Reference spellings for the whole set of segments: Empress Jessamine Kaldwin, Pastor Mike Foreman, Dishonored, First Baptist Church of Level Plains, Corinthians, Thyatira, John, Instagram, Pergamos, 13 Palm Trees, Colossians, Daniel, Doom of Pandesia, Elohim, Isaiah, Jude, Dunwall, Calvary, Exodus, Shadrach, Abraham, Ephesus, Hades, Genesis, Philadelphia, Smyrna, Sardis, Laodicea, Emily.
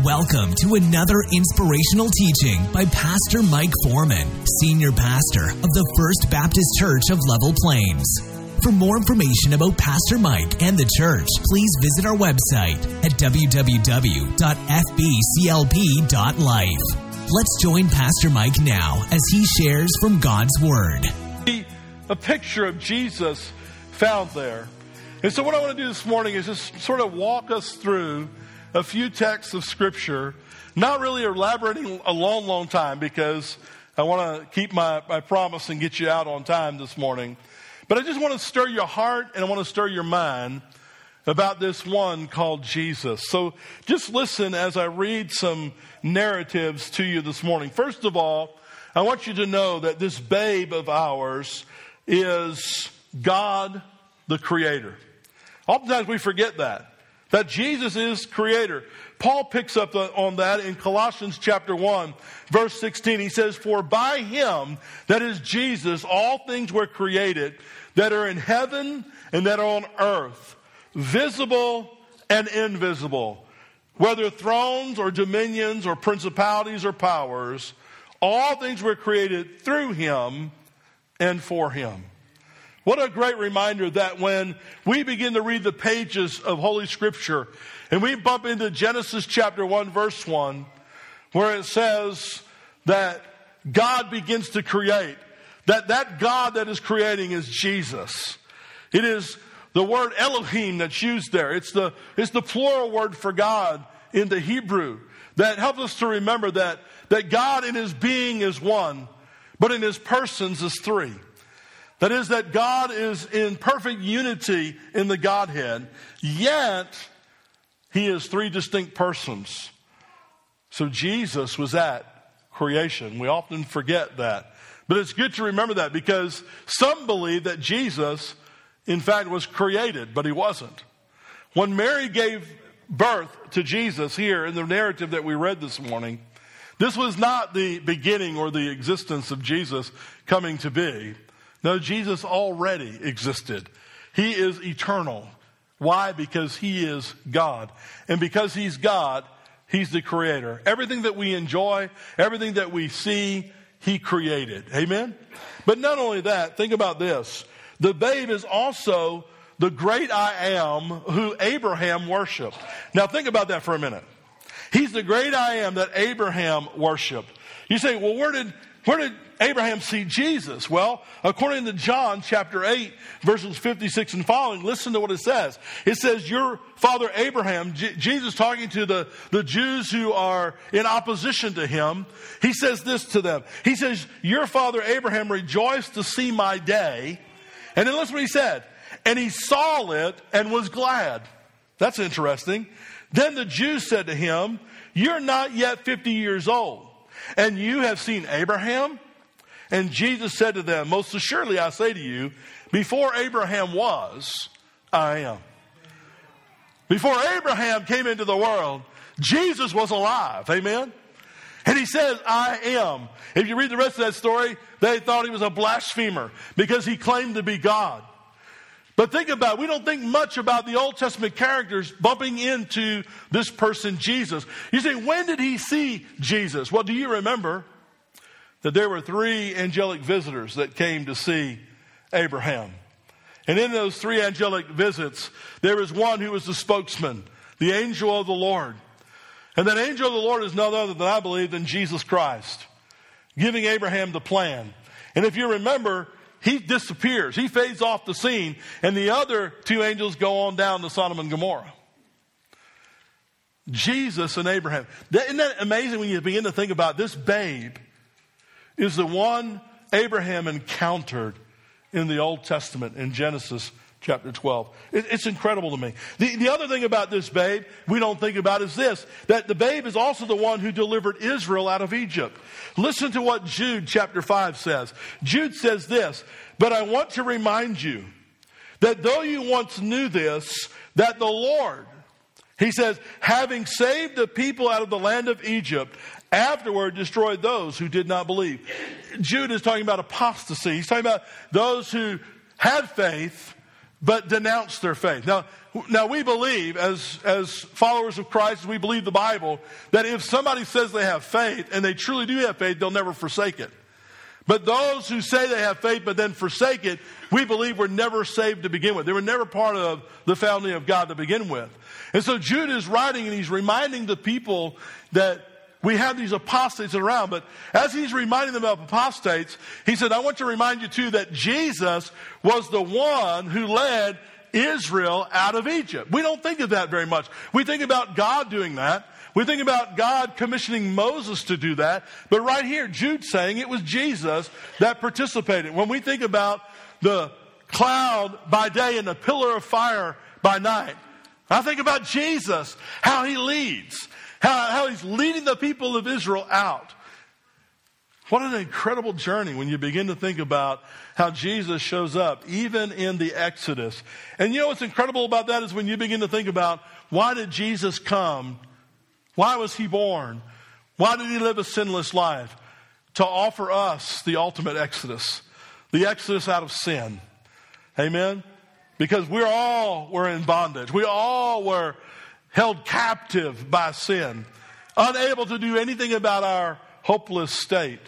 Welcome to another inspirational teaching by Pastor Mike Foreman, Senior Pastor of the First Baptist Church of Level Plains. For more information about Pastor Mike and the church, please visit our website at www.fbclp.life. Let's join Pastor Mike now as he shares from God's Word. A picture of Jesus found there. And so what I want to do this morning is just sort of walk us through a few texts of Scripture, not really elaborating a long time because I want to keep my promise and get you out on time this morning. But I just want to stir your heart and I want to stir your mind about this one called Jesus. So just listen as I read some narratives to you this morning. First of all, I want you to know that this babe of ours is God the Creator. Oftentimes we forget that Jesus is Creator. Paul picks up on that in Colossians chapter 1, verse 16. He says, "For by him," that is Jesus, "all things were created that are in heaven and that are on earth, visible and invisible, whether thrones or dominions or principalities or powers, all things were created through him and for him." What a great reminder that when we begin to read the pages of Holy Scripture and we bump into Genesis chapter 1 verse 1 where it says that God begins to create, that God that is creating is Jesus. It is the word Elohim that's used there. It's the plural word for God in the Hebrew that helps us to remember that God in his being is one, but in his persons is three. That is, that God is in perfect unity in the Godhead, yet he is three distinct persons. So Jesus was at creation. We often forget that. But it's good to remember that because some believe that Jesus, in fact, was created, but he wasn't. When Mary gave birth to Jesus here in the narrative that we read this morning, this was not the beginning or the existence of Jesus coming to be. No, Jesus already existed. He is eternal. Why? Because he is God. And because he's God, he's the Creator. Everything that we enjoy, everything that we see, he created. Amen? But not only that, think about this. The babe is also the great I am who Abraham worshiped. Now think about that for a minute. He's the great I am that Abraham worshiped. You say, well, where did Abraham see Jesus? Well, according to John chapter 8, verses 56 and following, listen to what it says. It says, your father Abraham, Jesus talking to the Jews who are in opposition to him, he says this to them. He says, your father Abraham rejoiced to see my day. And then listen what he said. And he saw it and was glad. That's interesting. Then the Jews said to him, you're not yet 50 years old, and you have seen Abraham? And Jesus said to them, most assuredly I say to you, before Abraham was, I am. Before Abraham came into the world, Jesus was alive. Amen? And he says, I am. If you read the rest of that story, they thought he was a blasphemer because he claimed to be God. But think about it. We don't think much about the Old Testament characters bumping into this person, Jesus. You say, when did he see Jesus? Well, do you remember that there were three angelic visitors that came to see Abraham? And in those three angelic visits, there was one who was the spokesman, the angel of the Lord. And that angel of the Lord is none other than, I believe, than Jesus Christ, giving Abraham the plan. And if you remember, he disappears. He fades off the scene. And the other two angels go on down to Sodom and Gomorrah. Jesus and Abraham. Isn't that amazing when you begin to think about this babe is the one Abraham encountered in the Old Testament in Genesis chapter 12. It's incredible to me. The other thing about this babe we don't think about is this, that the babe is also the one who delivered Israel out of Egypt. Listen to what Jude chapter 5 says. Jude says this, but I want to remind you that though you once knew this, that the Lord, he says, having saved the people out of the land of Egypt, afterward destroyed those who did not believe. Jude is talking about apostasy. He's talking about those who had faith but denounce their faith. Now we believe as followers of Christ, we believe the Bible, that if somebody says they have faith, and they truly do have faith, they'll never forsake it. But those who say they have faith but then forsake it, we believe were never saved to begin with. They were never part of the family of God to begin with. And so Jude is writing and he's reminding the people that we have these apostates around. But as he's reminding them of apostates, he said, I want to remind you too that Jesus was the one who led Israel out of Egypt. We don't think of that very much. We think about God doing that. We think about God commissioning Moses to do that, but right here, Jude's saying it was Jesus that participated. When we think about the cloud by day and the pillar of fire by night, I think about Jesus, how he leads, how he's leading the people of Israel out. What an incredible journey when you begin to think about how Jesus shows up, even in the Exodus. And you know what's incredible about that is when you begin to think about, why did Jesus come? Why was he born? Why did he live a sinless life? To offer us the ultimate exodus. The exodus out of sin. Amen? Because we all were in bondage. We all were held captive by sin. Unable to do anything about our hopeless state.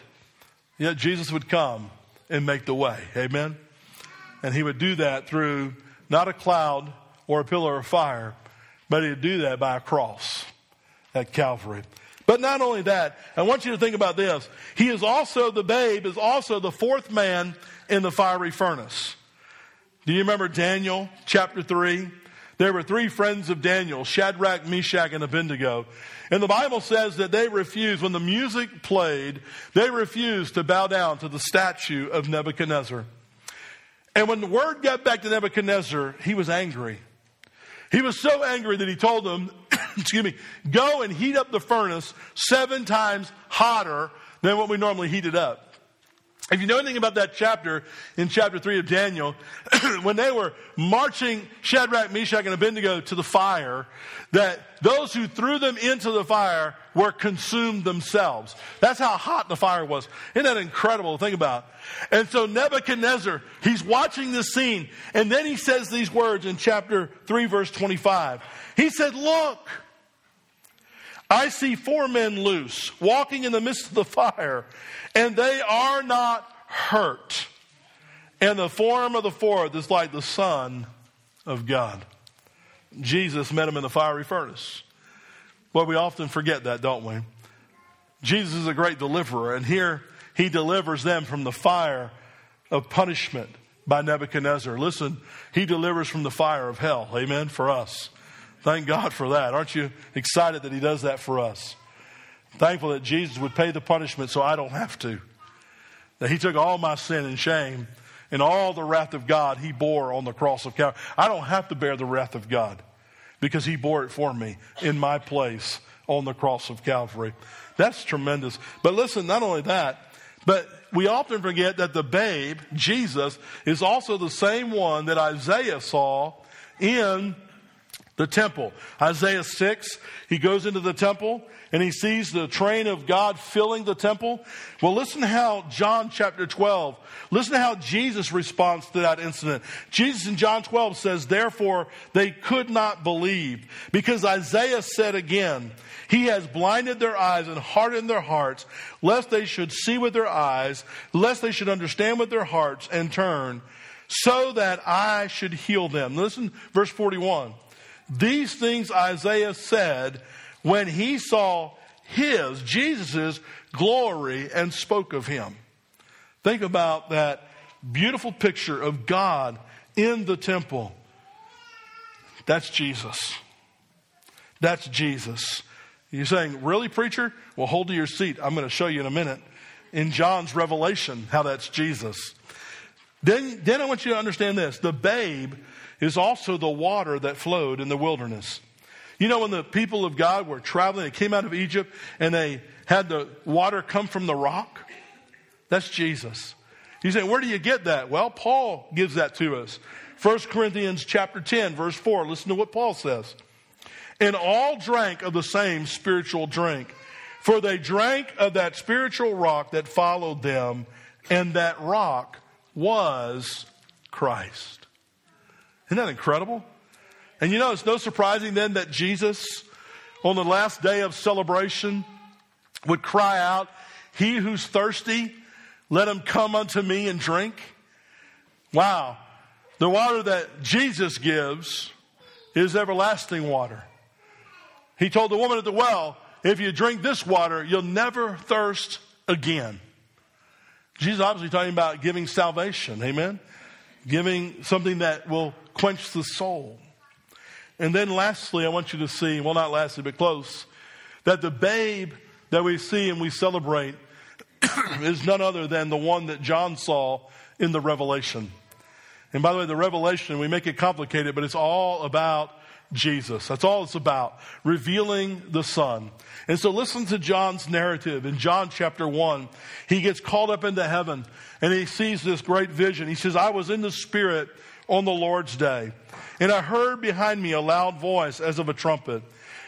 Yet Jesus would come and make the way. Amen? And he would do that through not a cloud or a pillar of fire, but he would do that by a cross. At Calvary. But not only that, I want you to think about this. He is also, the babe is also the fourth man in the fiery furnace. Do you remember Daniel chapter 3? There were three friends of Daniel, Shadrach, Meshach, and Abednego. And the Bible says that they refused, when the music played, they refused to bow down to the statue of Nebuchadnezzar. And when the word got back to Nebuchadnezzar, he was angry. He was so angry that he told them, excuse me, go and heat up the furnace 7 times hotter than what we normally heat it up. If you know anything about that chapter, in chapter 3 of Daniel, when they were marching Shadrach, Meshach, and Abednego to the fire, that those who threw them into the fire were consumed themselves. That's how hot the fire was. Isn't that incredible to think about? And so Nebuchadnezzar, he's watching this scene, and then he says these words in chapter 3, verse 25. He said, look, I see 4 men loose, walking in the midst of the fire, and they are not hurt. And the form of the fourth is like the Son of God. Jesus met him in the fiery furnace. Well, we often forget that, don't we? Jesus is a great deliverer, and here he delivers them from the fire of punishment by Nebuchadnezzar. Listen, he delivers from the fire of hell, amen, for us. Thank God for that. Aren't you excited that he does that for us? Thankful that Jesus would pay the punishment so I don't have to. That he took all my sin and shame and all the wrath of God he bore on the cross of Calvary. I don't have to bear the wrath of God because he bore it for me in my place on the cross of Calvary. That's tremendous. But listen, not only that, but we often forget that the babe, Jesus, is also the same one that Isaiah saw in the temple. Isaiah 6, he goes into the temple and he sees the train of God filling the temple. Well, listen how John chapter 12, listen to how Jesus responds to that incident. Jesus in John 12 says, therefore, they could not believe because Isaiah said again, he has blinded their eyes and hardened their hearts, lest they should see with their eyes, lest they should understand with their hearts and turn, so that I should heal them. Listen, verse 41. These things Isaiah said when he saw his, Jesus' glory and spoke of him. Think about that beautiful picture of God in the temple. That's Jesus. That's Jesus. You're saying, really, preacher? Well, hold to your seat. I'm going to show you in a minute in John's Revelation how that's Jesus. Then I want you to understand this. The babe is also the water that flowed in the wilderness. You know, when the people of God were traveling, they came out of Egypt and they had the water come from the rock. That's Jesus. You say, where do you get that? Well, Paul gives that to us. First Corinthians chapter 10, verse 4. Listen to what Paul says. And all drank of the same spiritual drink, for they drank of that spiritual rock that followed them, and that rock was Christ. Isn't that incredible? And you know, it's no surprising then that Jesus, on the last day of celebration, would cry out, "He who's thirsty, let him come unto me and drink." Wow. The water that Jesus gives is everlasting water. He told the woman at the well, "If you drink this water, you'll never thirst again." Jesus is obviously talking about giving salvation, amen? Giving something that will quench the soul. And then lastly, I want you to see, well, not lastly, but close, that the babe that we see and we celebrate is none other than the one that John saw in the Revelation. And by the way, the Revelation, we make it complicated, but it's all about Jesus. That's all it's about, revealing the Son. And so listen to John's narrative. In John chapter 1, he gets called up into heaven and he sees this great vision. He says, "I was in the Spirit on the Lord's day, and I heard behind me a loud voice as of a trumpet,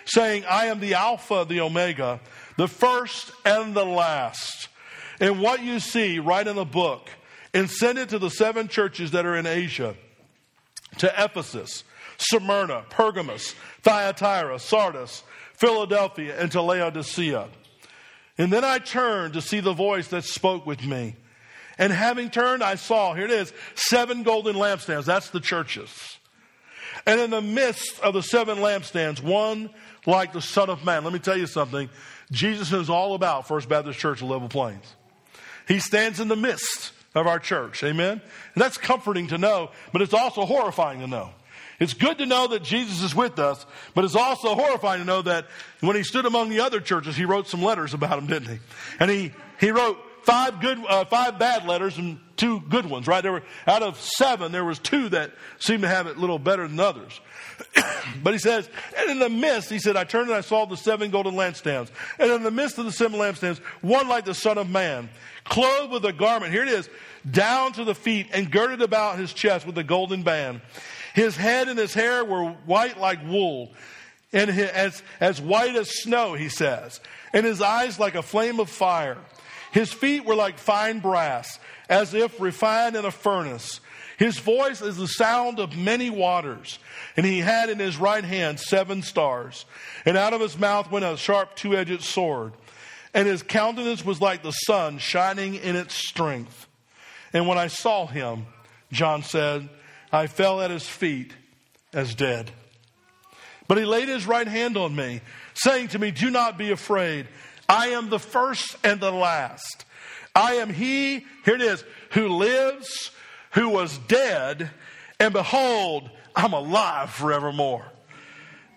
saying, 'I am the Alpha, the Omega, the first and the last. And what you see, write in a book and send it to the 7 churches that are in Asia, to Ephesus, Smyrna, Pergamos, Thyatira, Sardis, Philadelphia, and to Laodicea.' And then I turned to see the voice that spoke with me. And having turned, I saw," here it is, "7 golden lampstands." That's the churches. "And in the midst of the 7 lampstands, one like the Son of Man." Let me tell you something. Jesus knows all about First Baptist Church of Level Plains. He stands in the midst of our church. Amen? And that's comforting to know, but it's also horrifying to know. It's good to know that Jesus is with us, but it's also horrifying to know that when he stood among the other churches, he wrote some letters about them, didn't he? And he wrote 5 bad letters and 2 good ones, right? There were, out of 7, there was 2 that seemed to have it a little better than others. But he says, "And in the midst," he said, "I turned and I saw the 7 golden lampstands. And in the midst of the 7 lampstands, one like the Son of Man, clothed with a garment," here it is, "down to the feet and girded about his chest with a golden band. His head and his hair were white like wool, and as white as snow," he says, "and his eyes like a flame of fire. His feet were like fine brass, as if refined in a furnace. His voice is the sound of many waters, and he had in his right hand 7 stars, and out of his mouth went a sharp 2-edged sword, and his countenance was like the sun shining in its strength. And when I saw him," John said, "I fell at his feet as dead. But he laid his right hand on me, saying to me, 'Do not be afraid. I am the first and the last. I am he," here it is, "who lives, who was dead, and behold, I'm alive forevermore.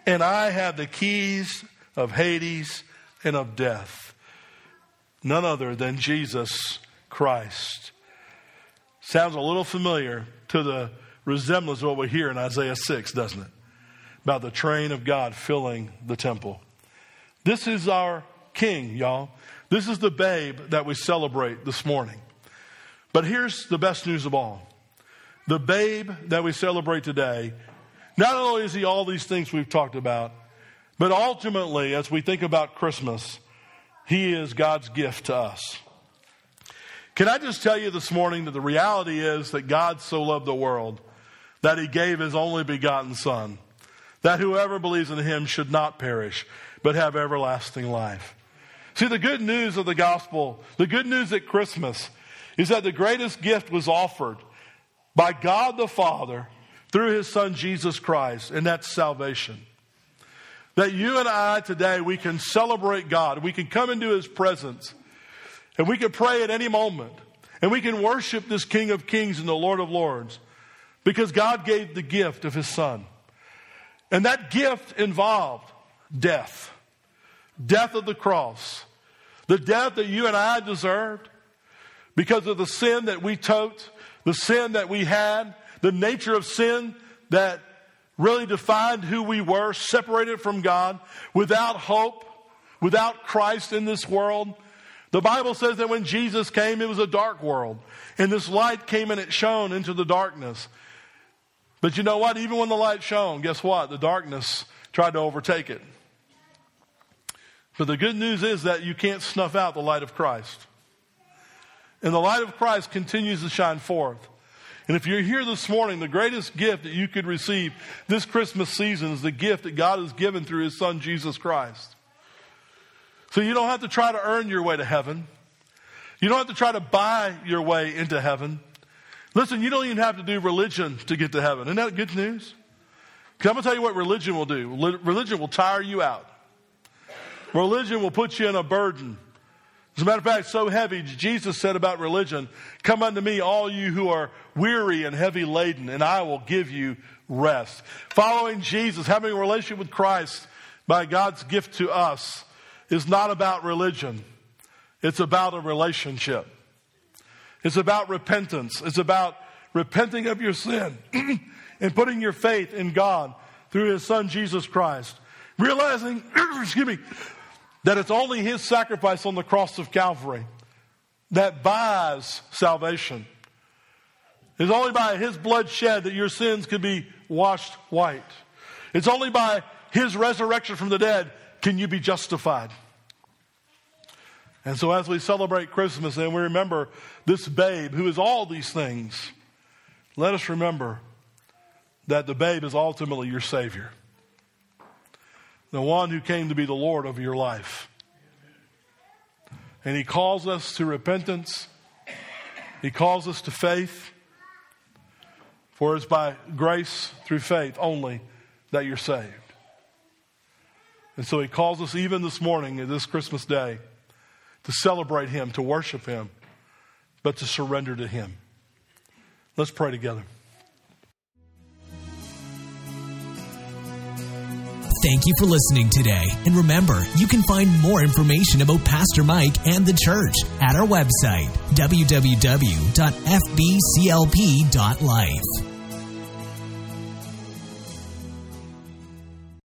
And I have the keys of Hades and of death.'" None other than Jesus Christ. Sounds a little familiar to the resemblance of what we hear in Isaiah 6, doesn't it? About the train of God filling the temple. This is our King, y'all. This is the babe that we celebrate this morning. But here's the best news of all. The babe that we celebrate today, not only is he all these things we've talked about, but ultimately, as we think about Christmas, he is God's gift to us. Can I just tell you this morning that the reality is that God so loved the world that he gave his only begotten Son, that whoever believes in him should not perish, but have everlasting life. See, the good news of the gospel, the good news at Christmas, is that the greatest gift was offered by God the Father through his Son Jesus Christ, and that's salvation. That you and I today, we can celebrate God. We can come into his presence, and we can pray at any moment, and we can worship this King of Kings and the Lord of Lords, because God gave the gift of his Son. And that gift involved death. Death of the cross. The death that you and I deserved because of the sin that we tote, the sin that we had, the nature of sin that really defined who we were, separated from God, without hope, without Christ in this world. The Bible says that when Jesus came, it was a dark world. And this light came and it shone into the darkness. But you know what? Even when the light shone, guess what? The darkness tried to overtake it. But the good news is that you can't snuff out the light of Christ. And the light of Christ continues to shine forth. And if you're here this morning, the greatest gift that you could receive this Christmas season is the gift that God has given through his son, Jesus Christ. So you don't have to try to earn your way to heaven. You don't have to try to buy your way into heaven. Listen, you don't even have to do religion to get to heaven. Isn't that good news? Because I'm going to tell you what religion will do. Religion will tire you out. Religion will put you in a burden. As a matter of fact, so heavy, Jesus said about religion, "Come unto me, all you who are weary and heavy laden, and I will give you rest." Following Jesus, having a relationship with Christ by God's gift to us is not about religion. It's about a relationship. It's about repentance. It's about repenting of your sin and putting your faith in God through his son, Jesus Chrisst. Realizing, that it's only his sacrifice on the cross of Calvary that buys salvation. It's only by his blood shed that your sins can be washed white. It's only by his resurrection from the dead can you be justified. And so as we celebrate Christmas and we remember this babe who is all these things, let us remember that the babe is ultimately your Savior. The one who came to be the Lord of your life. And he calls us to repentance. He calls us to faith. For it's by grace through faith only that you're saved. And so he calls us even this morning at this Christmas day to celebrate him, to worship him, but to surrender to him. Let's pray together. Thank you for listening today. And remember, you can find more information about Pastor Mike and the church at our website, www.fbclp.life.